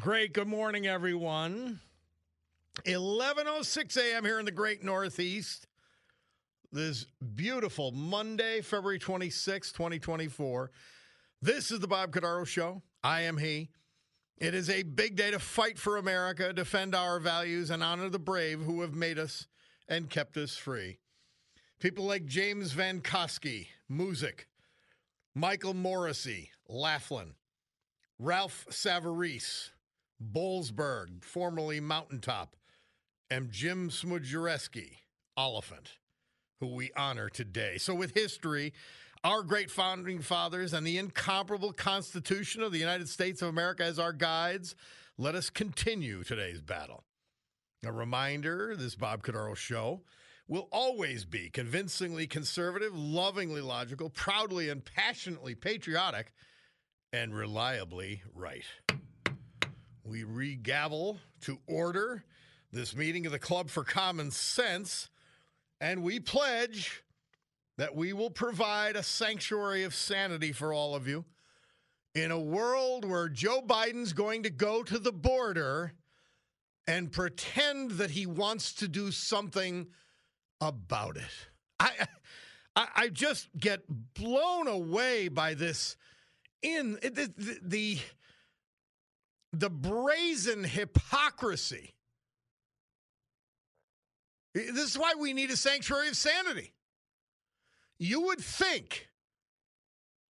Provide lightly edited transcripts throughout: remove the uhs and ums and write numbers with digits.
Great. Good morning, everyone. 11:06 a.m. here in the Great Northeast. This beautiful Monday, February 26, 2024. This is the Bob Cordaro Show. I am he. It is a big day to fight for America, defend our values, and honor the brave who have made us and kept us free. People like James Van Kosky, Music, Michael Morrissey, Laughlin, Ralph Savarese, Bollesburg, formerly Mountaintop, and Jim Smudzierski, Oliphant, who we honor today. So with history, our great founding fathers, and the incomparable Constitution of the United States of America as our guides, let us continue today's battle. A reminder, this Bob Cordaro Show will always be convincingly conservative, lovingly logical, proudly and passionately patriotic, and reliably right. We regavel to order this meeting of the Club for Common Sense, and we pledge that we will provide a sanctuary of sanity for all of you in a world where Joe Biden's going to go to the border and pretend that he wants to do something about it. I just get blown away by this. In the brazen hypocrisy. This is why we need a sanctuary of sanity. You would think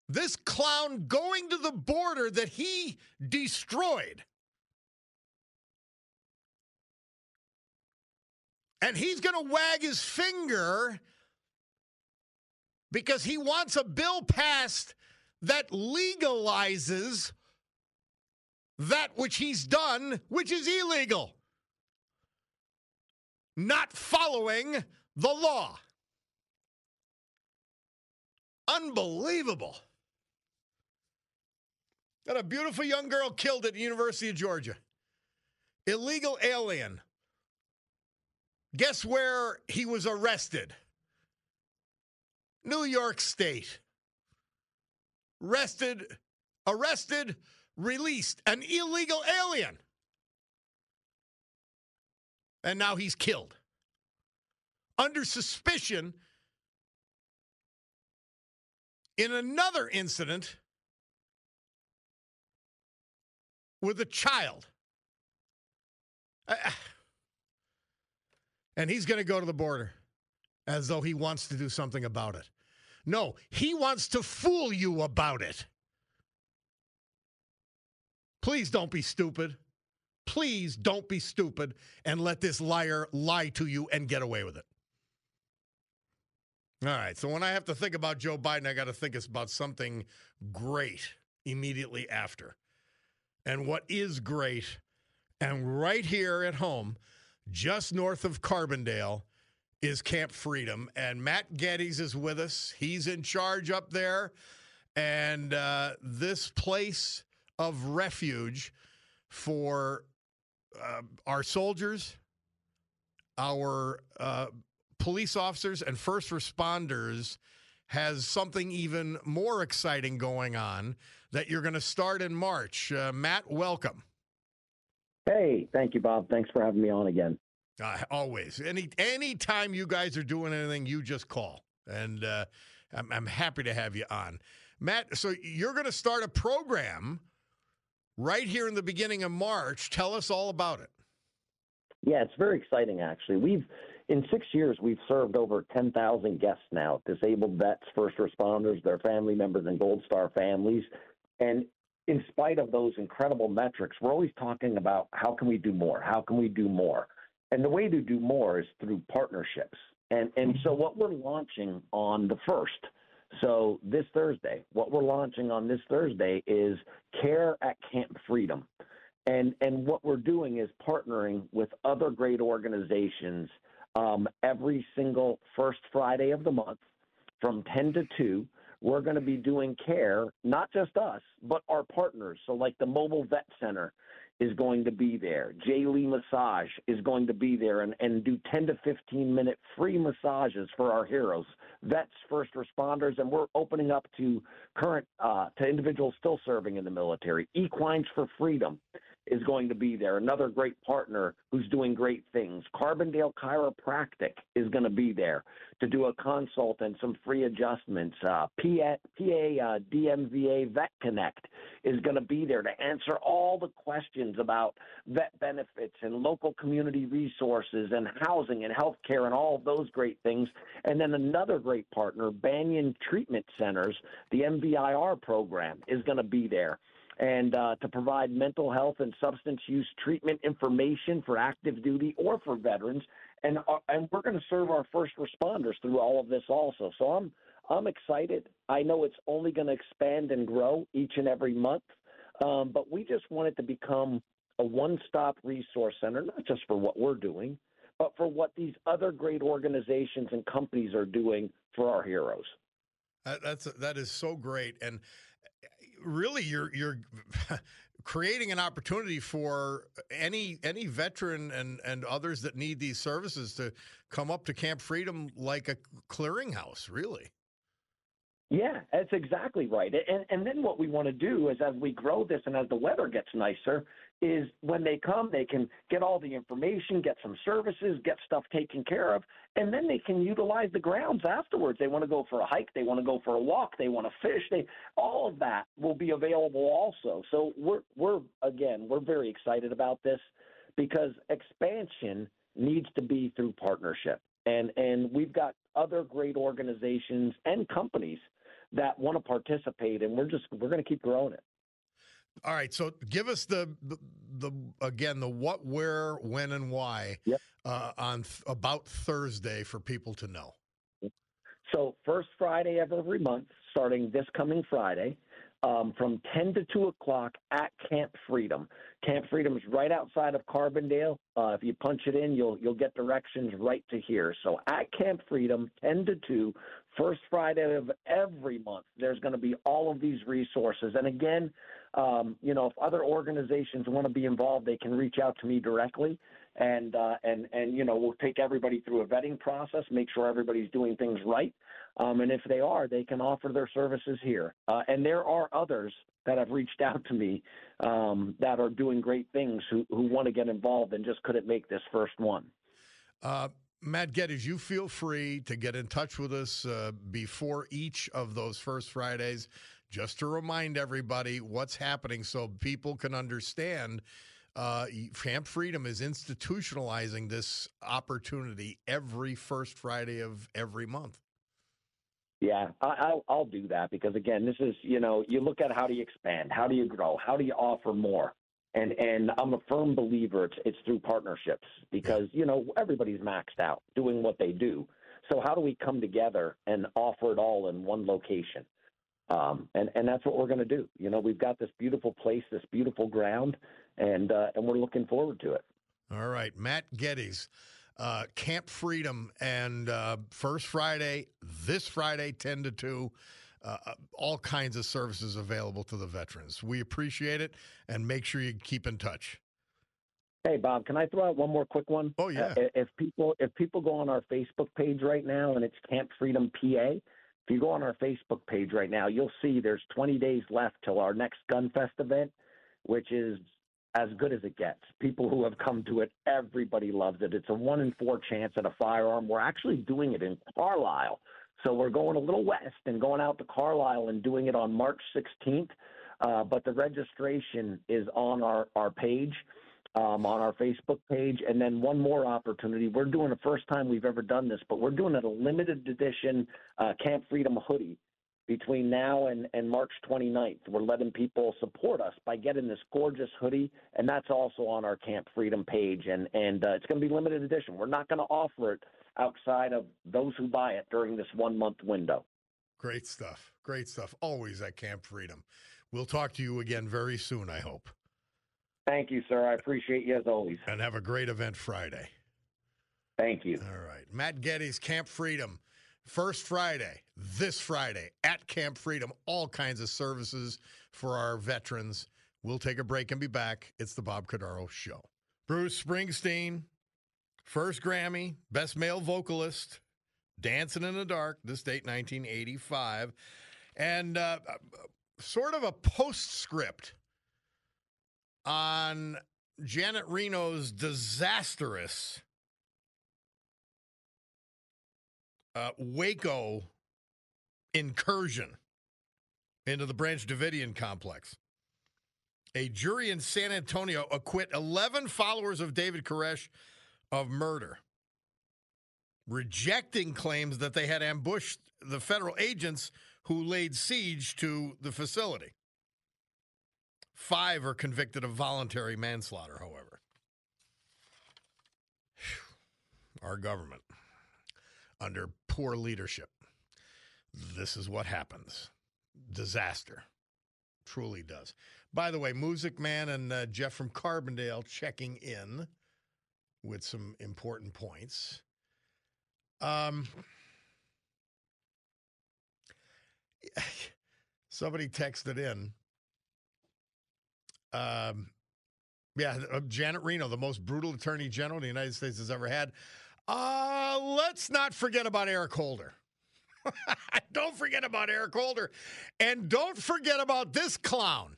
this clown going to the border that he destroyed, and he's going to wag his finger because he wants a bill passed that legalizes that which he's done, which is illegal. Not following the law. Unbelievable. Got a beautiful young girl killed at the University of Georgia. Illegal alien. Guess where he was arrested? New York State. Arrested, released, an illegal alien. And now he's killed. Under suspicion in another incident with a child. And he's going to go to the border as though he wants to do something about it. No, he wants to fool you about it. Please don't be stupid. Please don't be stupid and let this liar lie to you and get away with it. All right, so when I have to think about Joe Biden, I got to think about something great immediately after. And what is great, and right here at home, just north of Carbondale, is Camp Freedom, and Matt Guedes is with us. He's in charge up there, and this place of refuge for our soldiers, our police officers, and first responders has something even more exciting going on that you're going to start in March. Matt, welcome. Hey, thank you, Bob. Thanks for having me on again. Always. Any time you guys are doing anything, you just call. And I'm happy to have you on. Matt, so you're going to start a program right here in the beginning of March. Tell us all about it. Yeah, it's very exciting, actually. In 6 years, we've served over 10,000 guests now, disabled vets, first responders, their family members, and Gold Star families. And in spite of those incredible metrics, we're always talking about how can we do more? How can we do more? And the way to do more is through partnerships. And so what we're launching on the 1st, so this Thursday, is Care at Camp Freedom. And what we're doing is partnering with other great organizations every single first Friday of the month from 10 to 2. We're going to be doing care, not just us, but our partners. So like the Mobile Vet Center is going to be there. Jay Lee Massage is going to be there and do 10 to 15-minute free massages for our heroes, vets, first responders, and we're opening up to current to individuals still serving in the military. Equines for Freedom is going to be there, another great partner who's doing great things. Carbondale Chiropractic is going to be there to do a consult and some free adjustments. PA DMVA Vet Connect is going to be there to answer all the questions about vet benefits and local community resources and housing and health care and all of those great things. And then another great partner, Banyan Treatment Centers, the MVIR program, is going to be there and to provide mental health and substance use treatment information for active duty or for veterans. And we're going to serve our first responders through all of this also. So I'm excited. I know it's only going to expand and grow each and every month, but we just want it to become a one-stop resource center, not just for what we're doing, but for what these other great organizations and companies are doing for our heroes. That is so great. And really, you're creating an opportunity for any veteran and others that need these services to come up to Camp Freedom like a clearinghouse, really. Yeah, that's exactly right. And then what we want to do is, as we grow this and as the weather gets nicer, is when they come, they can get all the information, get some services, get stuff taken care of, and then they can utilize the grounds afterwards. They want to go for a hike, they want to go for a walk, they want to fish. All of that will be available also. So we're very excited about this because expansion needs to be through partnership, and we've got other great organizations and companies that want to participate, and we're going to keep growing it. All right, so give us the what, where, when, and why. Yep. About Thursday for people to know. So first Friday of every month, starting this coming Friday, from 10 to 2 o'clock at Camp Freedom. Camp Freedom is right outside of Carbondale. If you punch it in, you'll get directions right to here. So at Camp Freedom, 10 to 2, first Friday of every month, there's going to be all of these resources. And again, if other organizations want to be involved, they can reach out to me directly, and we'll take everybody through a vetting process, make sure everybody's doing things right, and if they are, they can offer their services here. And there are others that have reached out to me that are doing great things who want to get involved and just couldn't make this first one. Matt Guedes, you feel free to get in touch with us before each of those first Fridays, just to remind everybody what's happening so people can understand. Camp Freedom is institutionalizing this opportunity every first Friday of every month. Yeah, I'll do that because, again, this is, you look at how do you expand, how do you grow, how do you offer more? And I'm a firm believer it's through partnerships because, everybody's maxed out doing what they do. So how do we come together and offer it all in one location? And that's what we're going to do. We've got this beautiful place, this beautiful ground, and we're looking forward to it. All right. Matt Guedes, Camp Freedom, and first Friday, this Friday, 10 to 2, all kinds of services available to the veterans. We appreciate it, and make sure you keep in touch. Hey, Bob, can I throw out one more quick one? Oh, yeah. If people go on our Facebook page right now, and it's Camp Freedom PA, if you go on our Facebook page right now, you'll see there's 20 days left till our next Gunfest event, which is as good as it gets. People who have come to it, everybody loves it. It's a 1 in 4 chance at a firearm. We're actually doing it in Carlisle. So we're going a little west and going out to Carlisle and doing it on March 16th. But the registration is on our page, on our Facebook page. And then one more opportunity. We're doing the first time we've ever done this, but we're doing a limited edition Camp Freedom hoodie between now and March 29th. We're letting people support us by getting this gorgeous hoodie, and that's also on our Camp Freedom page. And it's going to be limited edition. We're not going to offer it outside of those who buy it during this one-month window. Great stuff. Great stuff. Always at Camp Freedom. We'll talk to you again very soon, I hope. Thank you, sir. I appreciate you as always. And have a great event Friday. Thank you. All right. Matt Guedes, Camp Freedom. First Friday, this Friday, at Camp Freedom, all kinds of services for our veterans. We'll take a break and be back. It's the Bob Cordaro Show. Bruce Springsteen, first Grammy, Best Male Vocalist, Dancing in the Dark, this date, 1985. And sort of a postscript on Janet Reno's disastrous Waco incursion into the Branch Davidian complex. A jury in San Antonio acquit 11 followers of David Koresh of murder, rejecting claims that they had ambushed the federal agents who laid siege to the facility. 5 are convicted of voluntary manslaughter, however. Our government, under poor leadership. This is what happens. Disaster. Truly does. By the way, Music Man and Jeff from Carbondale checking in with some important points. Somebody texted in. Janet Reno, the most brutal attorney general the United States has ever had. Let's not forget about Eric Holder. Don't forget about Eric Holder. And don't forget about this clown,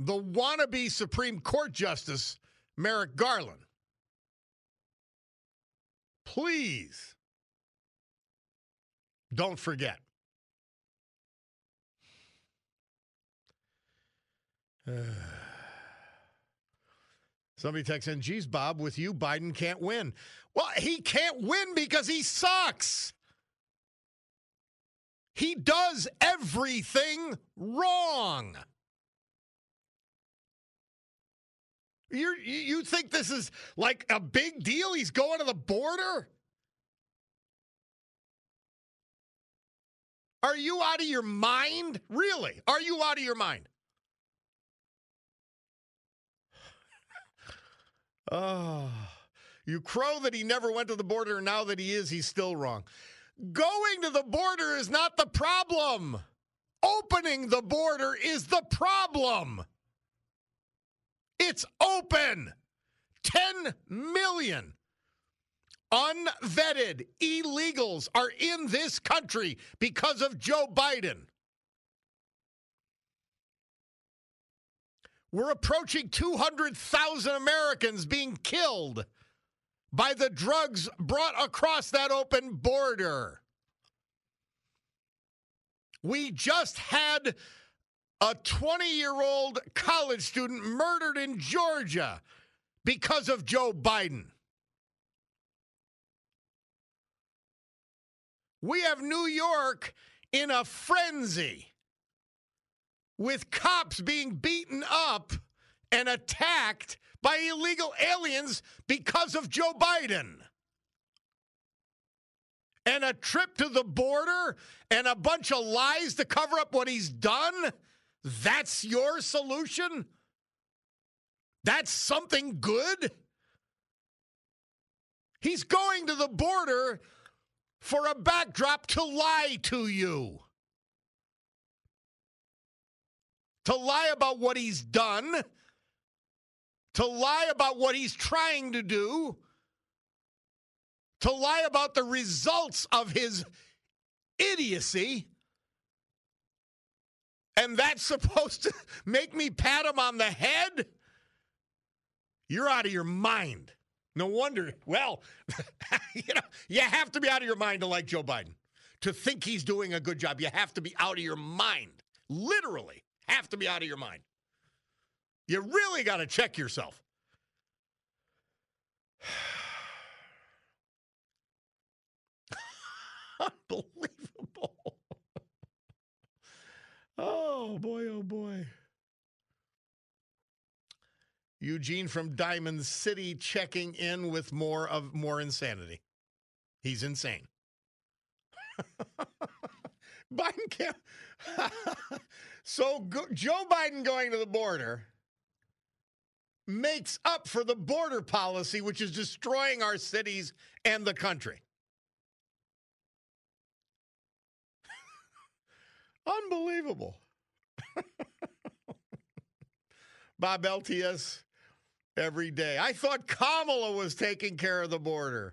the wannabe Supreme Court Justice, Merrick Garland. Please don't forget. Somebody texts in, geez, Bob, with you, Biden can't win. Well, he can't win because he sucks. He does everything wrong. You think this is like a big deal? He's going to the border? Are you out of your mind? Really? Are you out of your mind? Oh, you crow that he never went to the border, and now that he is, he's still wrong. Going to the border is not the problem. Opening the border is the problem. It's open. 10 million unvetted illegals are in this country because of Joe Biden. We're approaching 200,000 Americans being killed by the drugs brought across that open border. We just had a 20-year-old college student murdered in Georgia because of Joe Biden. We have New York in a frenzy, with cops being beaten up and attacked by illegal aliens because of Joe Biden. And a trip to the border and a bunch of lies to cover up what he's done? That's your solution? That's something good? He's going to the border for a backdrop to lie to you, to lie about what he's done, to lie about what he's trying to do, to lie about the results of his idiocy, and that's supposed to make me pat him on the head? You're out of your mind. No wonder. Well, you have to be out of your mind to like Joe Biden, to think he's doing a good job. You have to be out of your mind, literally. have to be out of your mind. You really got to check yourself. Unbelievable. Oh, boy, oh, boy. Eugene from Diamond City checking in with more insanity. He's insane. Biden can't. So Joe Biden going to the border makes up for the border policy, which is destroying our cities and the country. Unbelievable. Bob LTS every day. I thought Kamala was taking care of the border.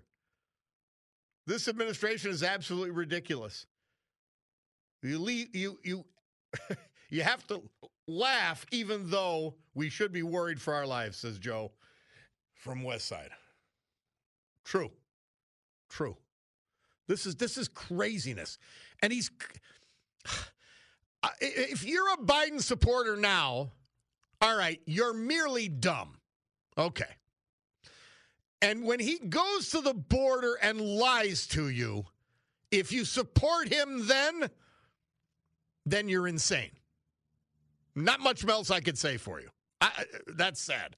This administration is absolutely ridiculous. You have to laugh, even though we should be worried for our lives, says Joe from Westside. True. True. This is craziness. And he's... If you're a Biden supporter now, all right, you're merely dumb. Okay. And when he goes to the border and lies to you, if you support him then you're insane. Not much else I could say for you. That's sad.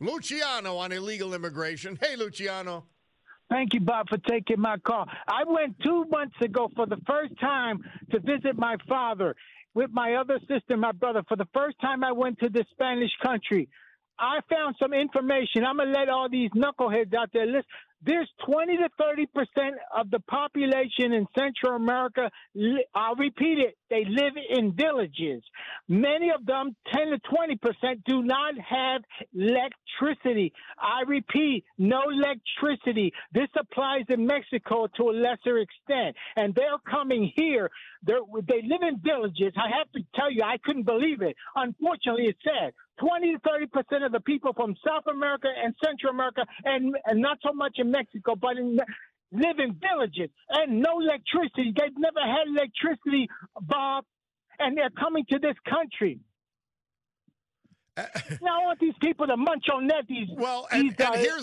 Luciano on illegal immigration. Hey, Luciano. Thank you, Bob, for taking my call. I went 2 months ago for the first time to visit my father with my other sister, my brother. For the first time, I went to the Spanish country. I found some information. I'm going to let all these knuckleheads out there listen. There's 20 to 30% of the population in Central America, I'll repeat it, they live in villages. Many of them, 10 to 20%, do not have electricity. I repeat, no electricity. This applies in Mexico to a lesser extent. And they're coming here. They live in villages. I have to tell you, I couldn't believe it. Unfortunately, it's sad. 20 to 30% of the people from South America and Central America, and not so much in Mexico, but live in villages and no electricity. They've never had electricity, Bob, and they're coming to this country. Now I want these people to munch on that. Here's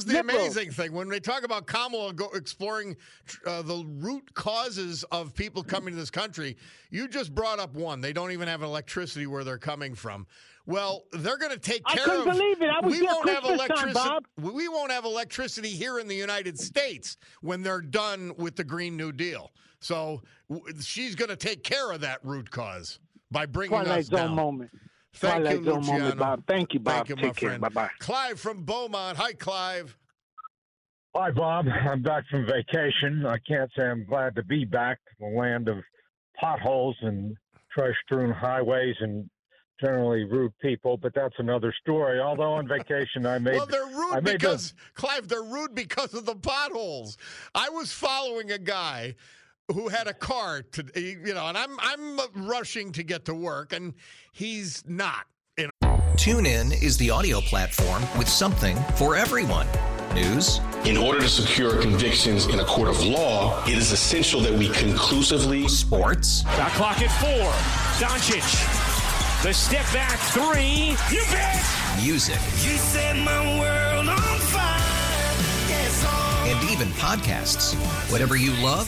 the amazing thing. When they talk about Kamala exploring the root causes of people coming to this country, you just brought up one. They don't even have electricity where they're coming from. Well, they're going to take care of... I couldn't believe it. I was there Christmas time, Bob. We won't have electricity here in the United States when they're done with the Green New Deal. So she's going to take care of that root cause by bringing us down. Moment. Thank you, Luciano. Bob. Thank you, Bob. Thank you, my friend. Bye-bye. Clive from Beaumont. Hi, Clive. Hi, Bob. I'm back from vacation. I can't say I'm glad to be back to the land of potholes and trash-strewn highways and generally rude people, but that's another story. Although on vacation I made... Well, they're rude because, Clive, they're rude because of the potholes. I was following a guy who had a car and I'm rushing to get to work, and he's not. TuneIn is the audio platform with something for everyone. News. In order to secure convictions in a court of law, it is essential that we conclusively... Sports. Got clock at 4. Doncic. The step back 3. You bet. Music. You set my world on fire. Yes, and even podcasts. Whatever you love,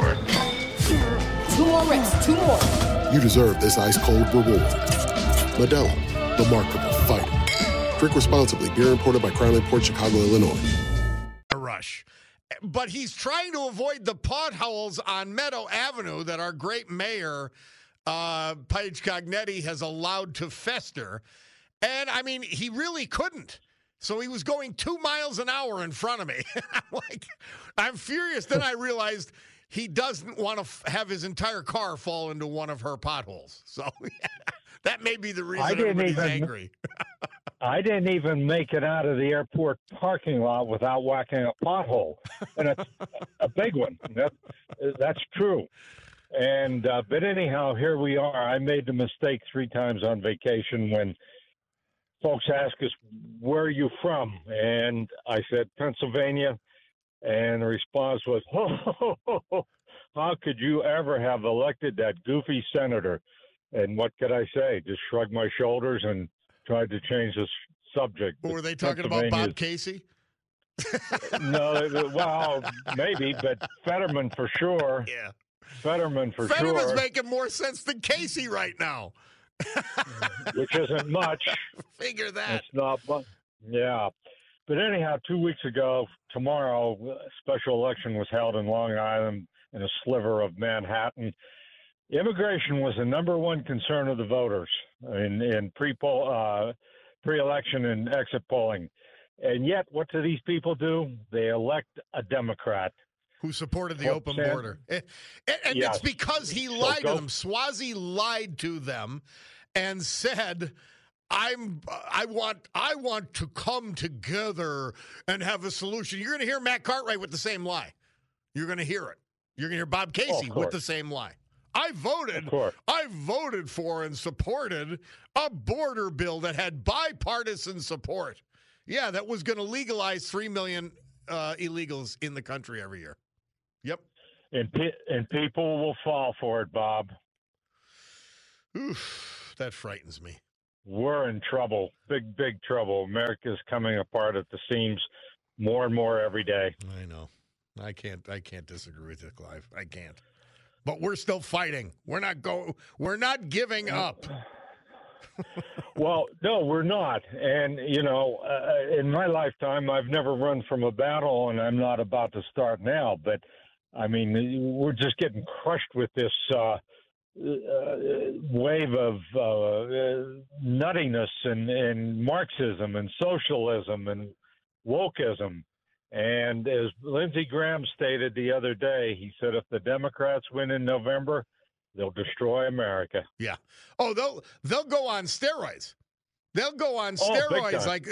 2 more reps, 2 more. You deserve this ice cold reward. Modelo, the markable fighter. Drink responsibly. Beer imported by Crown Imports, Chicago, Illinois. A rush. But he's trying to avoid the potholes on Meadow Avenue that our great mayor, Paige Cognetti, has allowed to fester. And, I mean, he really couldn't. So he was going 2 miles an hour in front of me. I'm furious. Then I realized he doesn't want to have his entire car fall into one of her potholes. So that may be the reason everybody's angry. I didn't even make it out of the airport parking lot without whacking a pothole. And it's a big one. That's true. And but anyhow, here we are. I made the mistake 3 times on vacation when folks ask us, where are you from? And I said, Pennsylvania. And the response was, oh, how could you ever have elected that goofy senator? And what could I say? Just shrugged my shoulders and tried to change the subject. Were they talking about Bob Casey? No, well, maybe, but Fetterman for sure. Yeah. Fetterman's sure. Fetterman's making more sense than Casey right now. Which isn't much. Figure that. It's not much. Yeah. But anyhow, 2 weeks ago, tomorrow, a special election was held in Long Island in a sliver of Manhattan. Immigration was the number one concern of the voters in pre-election and exit polling. And yet, what do these people do? They elect a Democrat. Who supported the open border. And yes. It's because he lied to them. Swazi lied to them and said, I want to come together and have a solution. You're going to hear Matt Cartwright with the same lie. You're going to hear it. You're going to hear Bob Casey with the same lie. I voted for and supported a border bill that had bipartisan support. Yeah, that was going to legalize 3 million illegals in the country every year. Yep. And people will fall for it, Bob. Oof, that frightens me. We're in trouble, big, big trouble. America's coming apart at the seams more and more every day. I know. I can't disagree with you, Clive. I can't. But we're still fighting. We're not giving up. Well, no, we're not. And, you know, in my lifetime, I've never run from a battle, and I'm not about to start now. But, I mean, we're just getting crushed with this wave of nuttiness and Marxism and socialism and wokeism. And as Lindsey Graham stated the other day, he said, if the Democrats win in November, they'll destroy America. Yeah. Oh, they'll go on steroids. They'll go on steroids. Like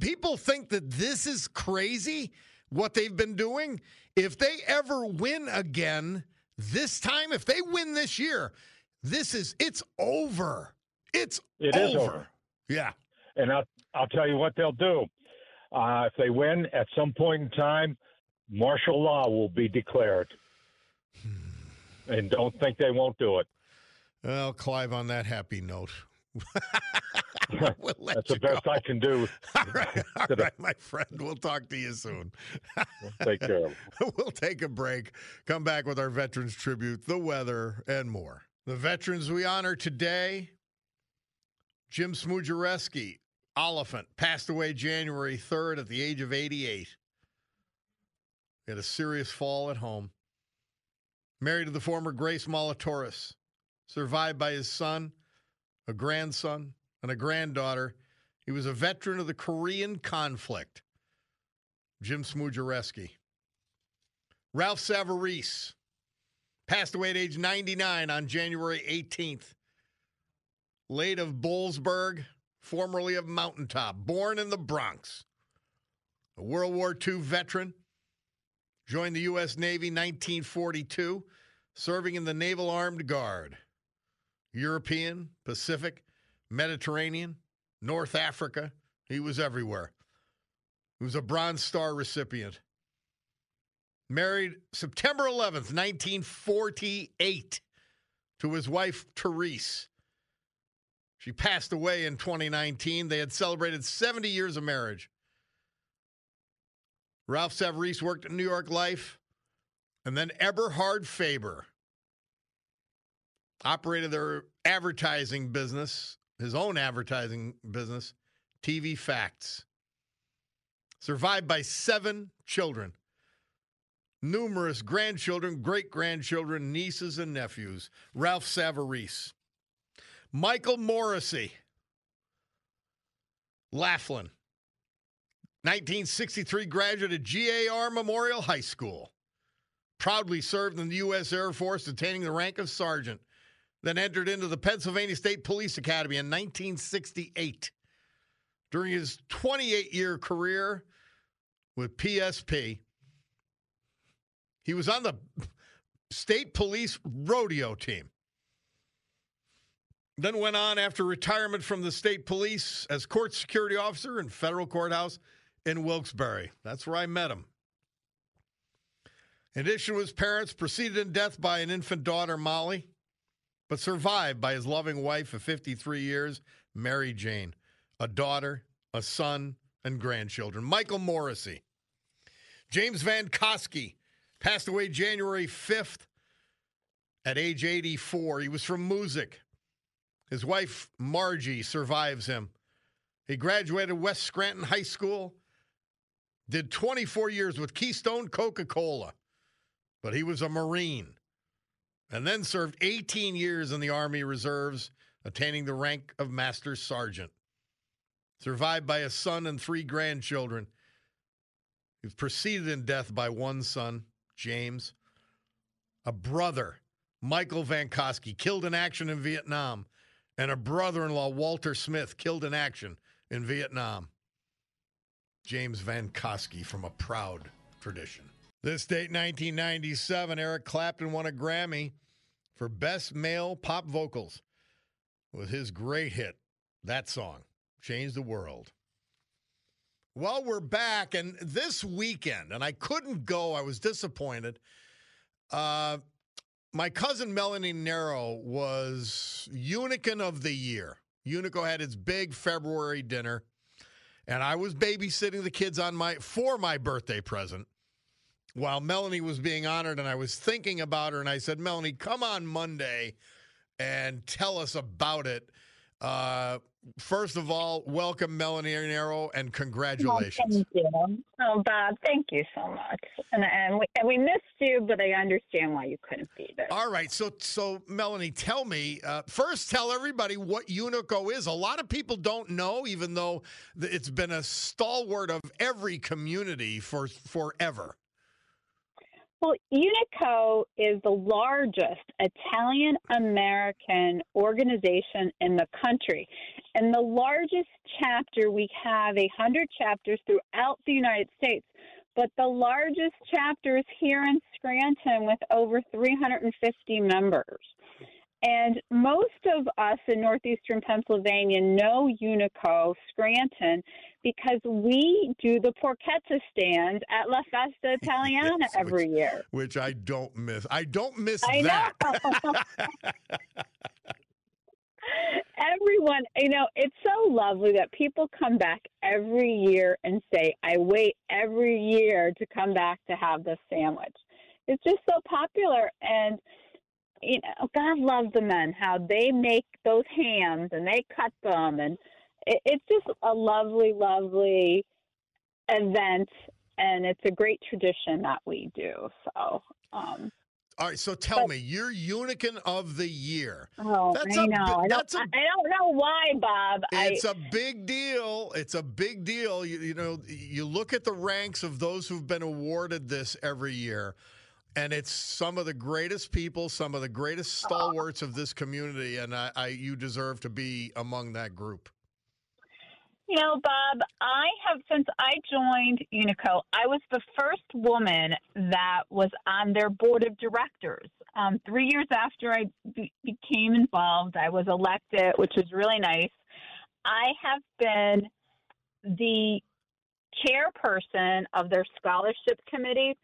people think that this is crazy, what they've been doing. If they ever win again this time, if they win this year, it's over. It is over. Yeah. And I'll tell you what they'll do. If they win, at some point in time, martial law will be declared. And don't think they won't do it. Well, Clive, on that happy note. That's the best I can do. All right, my friend. We'll talk to you soon. Take care. We'll take a break. Come back with our Veterans Tribute, the weather, and more. The veterans we honor today, Jim Smudzierski. Oliphant passed away January 3rd at the age of 88. He had a serious fall at home. Married to the former Grace Molatoris, survived by his son, a grandson, and a granddaughter. He was a veteran of the Korean conflict. Jim Smudzierski. Ralph Savarese passed away at age 99 on January 18th. Late of Bollesburg, formerly of Mountaintop, born in the Bronx. A World War II veteran, joined the U.S. Navy 1942, serving in the Naval Armed Guard. European, Pacific, Mediterranean, North Africa, he was everywhere. He was a Bronze Star recipient. Married September 11th, 1948, to his wife, Therese. She passed away in 2019. They had celebrated 70 years of marriage. Ralph Savarese worked at New York Life. And then Eberhard Faber operated their advertising business, his own advertising business, TV facts. Survived by 7 children. Numerous grandchildren, great-grandchildren, nieces, and nephews. Ralph Savarese. Michael Morrissey. Laughlin. 1963 graduate of GAR Memorial High School. Proudly served in the U.S. Air Force, attaining the rank of sergeant. Then entered into the Pennsylvania State Police Academy in 1968. During his 28-year career with PSP, he was on the state police rodeo team. Then went on after retirement from the state police as court security officer in federal courthouse in Wilkes-Barre. That's where I met him. In addition to his parents, preceded in death by an infant daughter, Molly, but survived by his loving wife of 53 years, Mary Jane, a daughter, a son, and grandchildren. Michael Morrissey. James Van Kosky passed away January 5th at age 84. He was from Moosic. His wife, Margie, survives him. He graduated West Scranton High School, did 24 years with Keystone Coca-Cola, but he was a Marine, and then served 18 years in the Army Reserves, attaining the rank of Master Sergeant. Survived by a son and 3 grandchildren. He was preceded in death by 1 son, James, a brother, Michael Van Kosky, killed in action in Vietnam, and a brother-in-law, Walter Smith, killed in action in Vietnam. James Van Kosky, from a proud tradition. This date, 1997, Eric Clapton won a Grammy for Best Male Pop Vocals with his great hit, that song, Change the World. Well, we're back, and this weekend, and I couldn't go, I was disappointed. My cousin Melanie Naro was Unican of the Year. UNICO had its big February dinner, and I was babysitting the kids on for my birthday present while Melanie was being honored, and I was thinking about her, and I said, Melanie, come on Monday and tell us about it. First of all, welcome, Melanie Naro, and congratulations. Oh, thank you. Oh, Bob, thank you so much. And we missed you, but I understand why you couldn't be there. All right. So Melanie, tell me, first tell everybody what UNICO is. A lot of people don't know, even though it's been a stalwart of every community for forever. Well, UNICO is the largest Italian-American organization in the country, and the largest chapter. We have 100 chapters throughout the United States, but the largest chapter is here in Scranton with over 350 members. And most of us in northeastern Pennsylvania know UNICO Scranton because we do the porchetta stand at La Festa Italiana every year. Which I don't miss. I don't miss that. Everyone, you know, it's so lovely that people come back every year and say, I wait every year to come back to have this sandwich. It's just so popular. And you know, God love the men, how they make those hams and they cut them. And it's just a lovely, lovely event. And it's a great tradition that we do. So, all right. So tell me, you're Unican of the Year. Oh, that's I don't know why, Bob. It's a big deal. It's a big deal. You know, you look at the ranks of those who've been awarded this every year. And it's some of the greatest people, some of the greatest stalwarts of this community, and you deserve to be among that group. You know, Bob, since I joined UNICO, I was the first woman that was on their board of directors. 3 years after I became involved, I was elected, which is really nice. I have been the chairperson of their scholarship committee,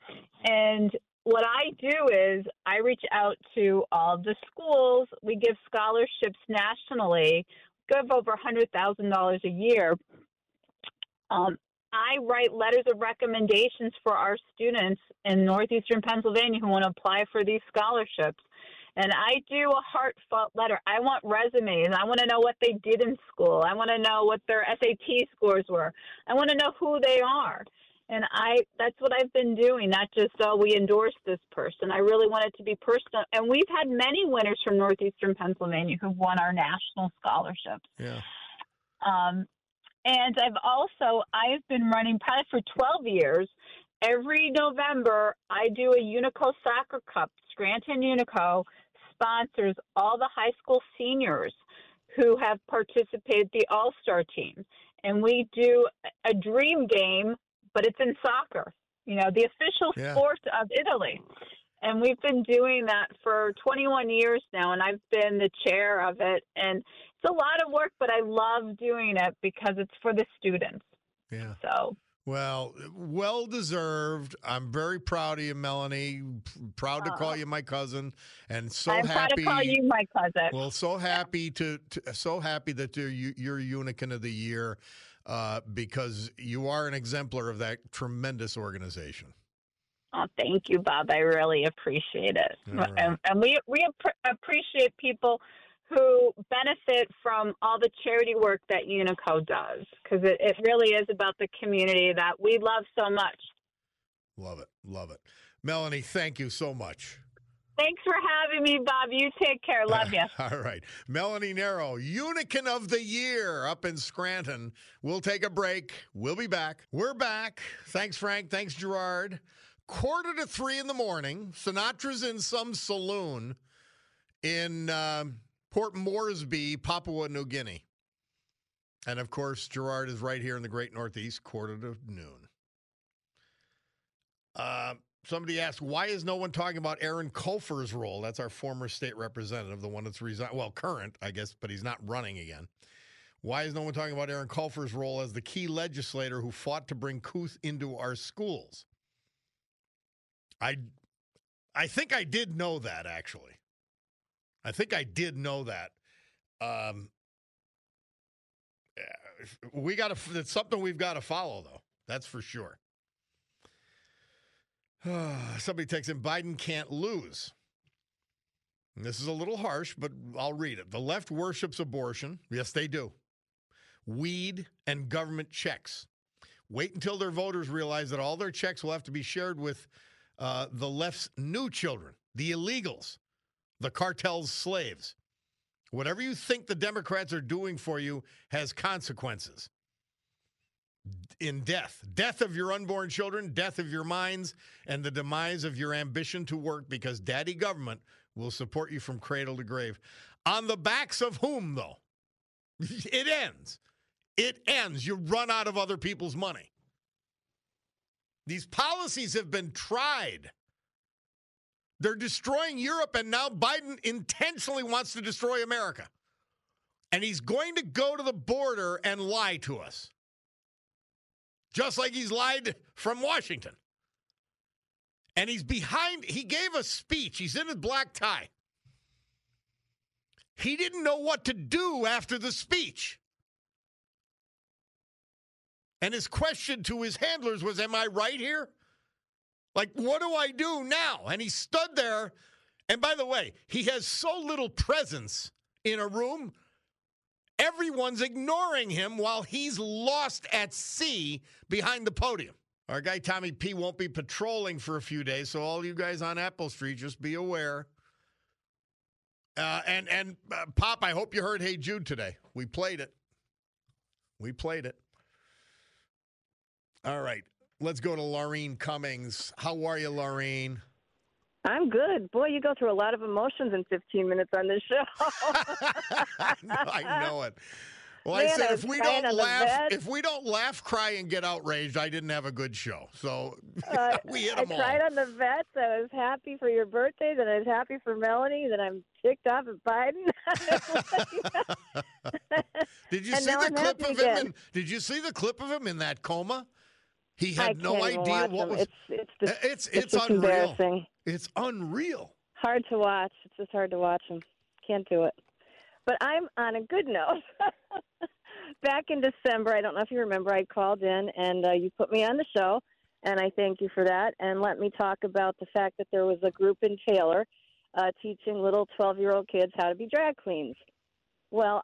and what I do is I reach out to all the schools. We give scholarships nationally, give over $100,000 a year. I write letters of recommendations for our students in northeastern Pennsylvania who want to apply for these scholarships. and I do a heartfelt letter. I want resumes. I want to know what they did in school. I want to know what their SAT scores were. I want to know who they are. And that's what I've been doing, not just, oh, we endorse this person. I really want it to be personal. And we've had many winners from northeastern Pennsylvania who won our national scholarships. Yeah. And I've been running probably for 12 years. Every November, I do a UNICO Soccer Cup. Scranton UNICO sponsors all the high school seniors who have participated the All-Star team. And we do a dream game, but it's in soccer, you know, the official sport of Italy. And we've been doing that for 21 years now, and I've been the chair of it. And it's a lot of work, but I love doing it because it's for the students. Yeah. So. Well, well-deserved. I'm very proud of you, Melanie. Proud to call you my cousin, and I'm happy. I'm proud to call you my cousin. Well, so happy that you're Unicorn of the Year, because you are an exemplar of that tremendous organization. Oh, thank you, Bob. I really appreciate it, right. And we appreciate people who benefit from all the charity work that UNICO does, because it really is about the community that we love so much. Love it. Love it. Melanie, thank you so much. Thanks for having me, Bob. You take care. Love you. All right. Melanie Naro, Unicorn of the Year up in Scranton. We'll take a break. We'll be back. We're back. Thanks, Frank. Thanks, Gerard. 2:45 in the morning. Sinatra's in some saloon in... Port Moresby, Papua New Guinea. And, of course, Gerard is right here in the great Northeast, 2:45. Somebody asked, why is no one talking about Aaron Colfer's role? That's our former state representative, the one that's resigned. Well, current, I guess, but he's not running again. Why is no one talking about Aaron Colfer's role as the key legislator who fought to bring couth into our schools? I think I did know that, actually. I think I did know that. It's something we've got to follow, though. That's for sure. Somebody texts in, Biden can't lose. And this is a little harsh, but I'll read it. The left worships abortion. Yes, they do. Weed and government checks. Wait until their voters realize that all their checks will have to be shared with the left's new children, the illegals. The cartel's slaves. Whatever you think the Democrats are doing for you has consequences. In death. Death of your unborn children, death of your minds, and the demise of your ambition to work, because daddy government will support you from cradle to grave. On the backs of whom, though? It ends. It ends. You run out of other people's money. These policies have been tried. They're destroying Europe, and now Biden intentionally wants to destroy America. And he's going to go to the border and lie to us. Just like he's lied from Washington. And he's behind, he gave a speech, he's in his black tie. He didn't know what to do after the speech. And his question to his handlers was, am I right here? Like, what do I do now? And he stood there. And by the way, he has so little presence in a room. Everyone's ignoring him while he's lost at sea behind the podium. Our guy Tommy P won't be patrolling for a few days. So all you guys on Apple Street, just be aware. And Pop, I hope you heard Hey Jude today. We played it. We played it. All right. Let's go to Laureen Cummings. How are you, Laureen? I'm good. Boy, you go through a lot of emotions in 15 minutes on this show. I know it. Well, man, I said if we don't laugh, cry, and get outraged, I didn't have a good show. So we hit them all. I cried on the vets. I was happy for your birthday. Then I was happy for Melanie. Then I'm ticked off at Biden. Did you see the clip of him? Did you see the clip of him in that coma? He had no idea what was. It's just unreal. Embarrassing. It's unreal. Hard to watch. It's just hard to watch him. Can't do it. But I'm on a good note. Back in December, I don't know if you remember, I called in and you put me on the show, and I thank you for that. And let me talk about the fact that there was a group in Taylor teaching little 12-year-old kids how to be drag queens. Well,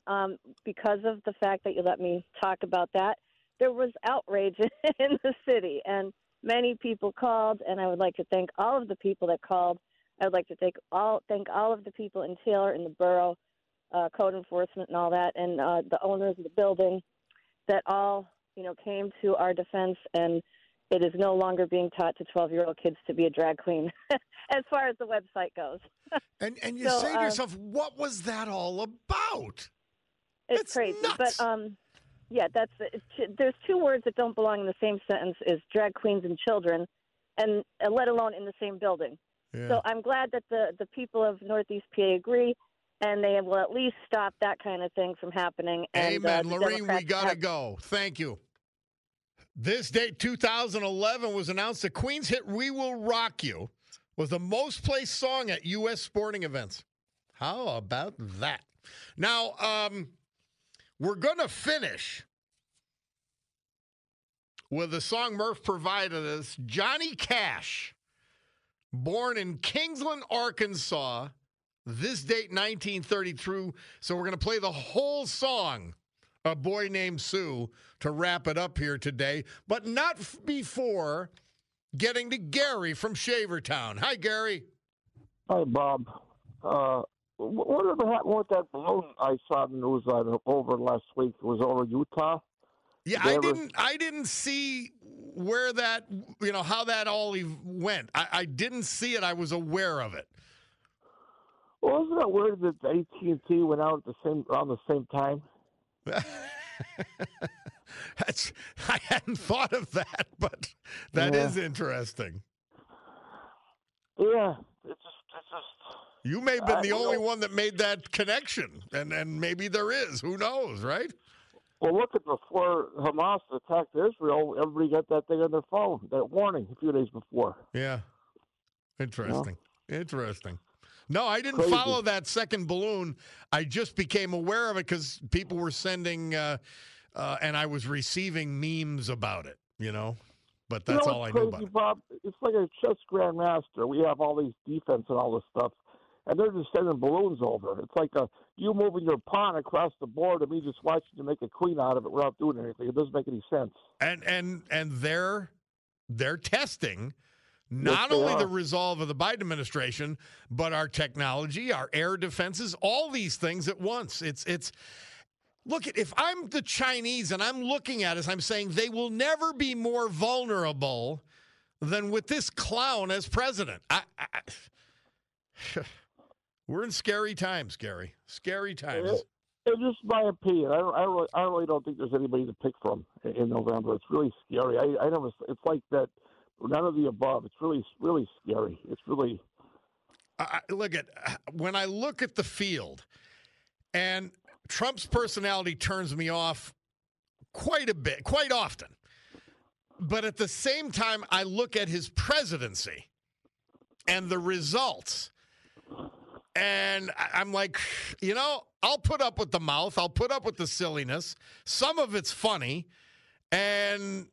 because of the fact that you let me talk about that, there was outrage in the city, and many people called, and I would like to thank all of the people that called. I would like to thank all of the people in Taylor, in the borough, code enforcement and all that, and the owners of the building that all, you know, came to our defense, and it is no longer being taught to 12-year-old kids to be a drag queen as far as the website goes. and you say to yourself, what was that all about? It's crazy. Nuts. But, yeah, that's there's two words that don't belong in the same sentence is drag queens and children, and let alone in the same building. Yeah. So I'm glad that the people of Northeast PA agree, and they will at least stop that kind of thing from happening. And, amen. Lorene, we got to go. Thank you. This date, 2011, was announced the Queen's hit We Will Rock You was the most played song at U.S. sporting events. How about that? Now, we're going to finish with a song Murph provided us, Johnny Cash. Born in Kingsland, Arkansas, this date, 1932. So we're going to play the whole song, A Boy Named Sue, to wrap it up here today, but not before getting to Gary from Shavertown. Hi, Gary. Hi, Bob. Whatever happened with that balloon I saw in the news over last week? It was over Utah. Yeah, I didn't see where that, you know, how that all went. I didn't see it. I was aware of it. Well, isn't that weird that AT&T went out at around the same time? I hadn't thought of that, but that is interesting. Yeah, it's just. You may have been the only one that made that connection, and maybe there is. Who knows, right? Well, look at before Hamas attacked Israel, everybody got that thing on their phone, that warning a few days before. Yeah. Interesting. You know? Interesting. No, I didn't follow that second balloon. I just became aware of it because people were sending, and I was receiving memes about it, you know? But that's all I knew about it. Bob, it's like a chess grandmaster. We have all these defense and all this stuff. And they're just sending balloons over. It's like you moving your pawn across the board and me just watching you make a queen out of it without doing anything. It doesn't make any sense. And they're testing not only the resolve of the Biden administration, but our technology, our air defenses, all these things at once. It's look, if I'm the Chinese and I'm looking at us, I'm saying they will never be more vulnerable than with this clown as president. We're in scary times, Gary. Scary times. It's just my opinion. I really don't think there's anybody to pick from in November. It's really scary. I never. It's like that. None of the above. It's really scary. It's really. When I look at the field, and Trump's personality turns me off quite a bit, quite often. But at the same time, I look at his presidency, and the results. And I'm like, you know, I'll put up with the mouth. I'll put up with the silliness. Some of it's funny. And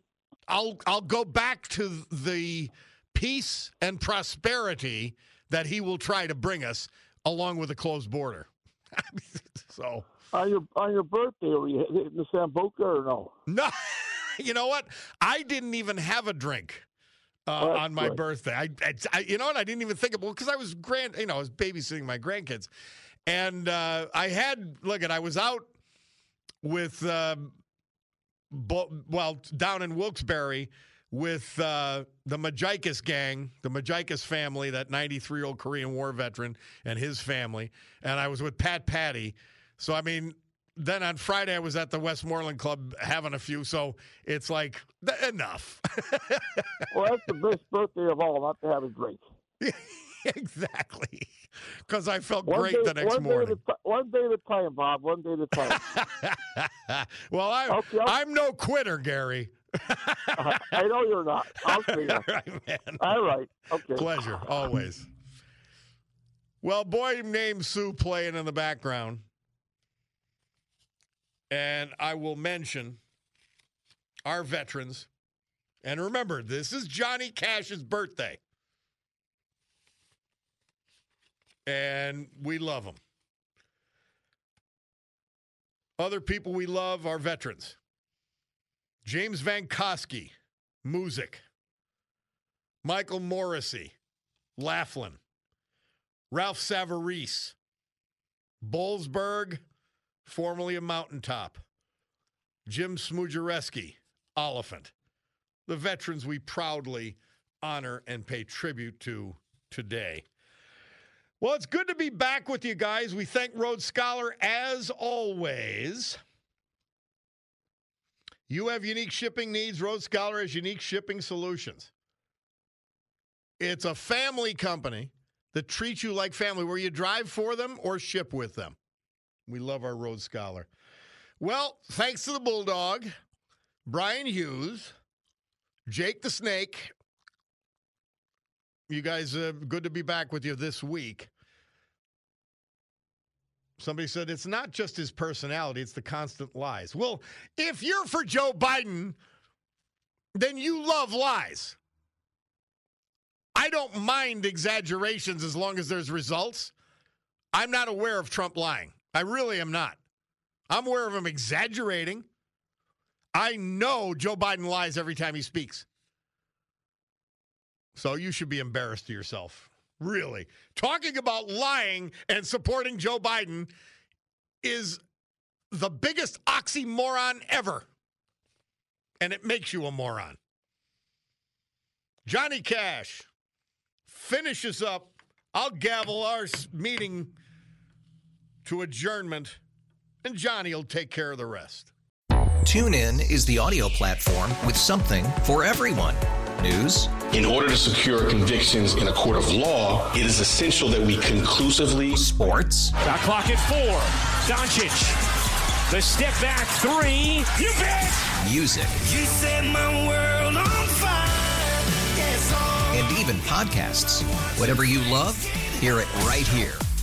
I'll go back to the peace and prosperity that he will try to bring us along with a closed border. So on your birthday, were you hitting the Sambuca or no? No. You know what? I didn't even have a drink. On my birthday. I you know what? I didn't even think of it because I was I was babysitting my grandkids. And I was out with, down in Wilkes-Barre with the Majikas gang, the Majikas family, that 93-year-old Korean War veteran and his family. And I was with Pat Patty. So, I mean, then on Friday I was at the Westmoreland Club having a few, so it's like enough. Well, that's the best birthday of all, not to have a drink. Exactly, because I felt great the next morning. One day at a time, Bob. One day at a time. Well, I'm no quitter, Gary. I know you're not. I'll see you. All right, man. All right. Okay. Pleasure always. Well, Boy Named Sue playing in the background. And I will mention our veterans. And remember, this is Johnny Cash's birthday. and we love them. Other people we love are veterans. James Van Kosky, Music. Michael Morrissey, Laughlin. Ralph Savarese, Bollesburg, formerly a Mountaintop. Jim Smudzierski, Oliphant. The veterans we proudly honor and pay tribute to today. Well, it's good to be back with you guys. We thank Road Scholar as always. You have unique shipping needs. Road Scholar has unique shipping solutions. It's a family company that treats you like family, where you drive for them or ship with them. We love our Road Scholar. Well, thanks to the Bulldog, Brian Hughes, Jake the Snake. You guys, good to be back with you this week. Somebody said it's not just his personality, it's the constant lies. Well, if you're for Joe Biden, then you love lies. I don't mind exaggerations as long as there's results. I'm not aware of Trump lying. I really am not. I'm aware of him exaggerating. I know Joe Biden lies every time he speaks. So you should be embarrassed to yourself. Really. Talking about lying and supporting Joe Biden is the biggest oxymoron ever. And it makes you a moron. Johnny Cash finishes up. I'll gavel our meeting to adjournment, and Johnny will take care of the rest. TuneIn is the audio platform with something for everyone. News. In order to secure convictions in a court of law, it is essential that we conclusively. Sports. The clock at 4. Doncic. The step back 3. You bet. Music. You set my world on fire. Yes, oh. And even podcasts. Whatever you love, hear it right here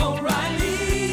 O'Reilly.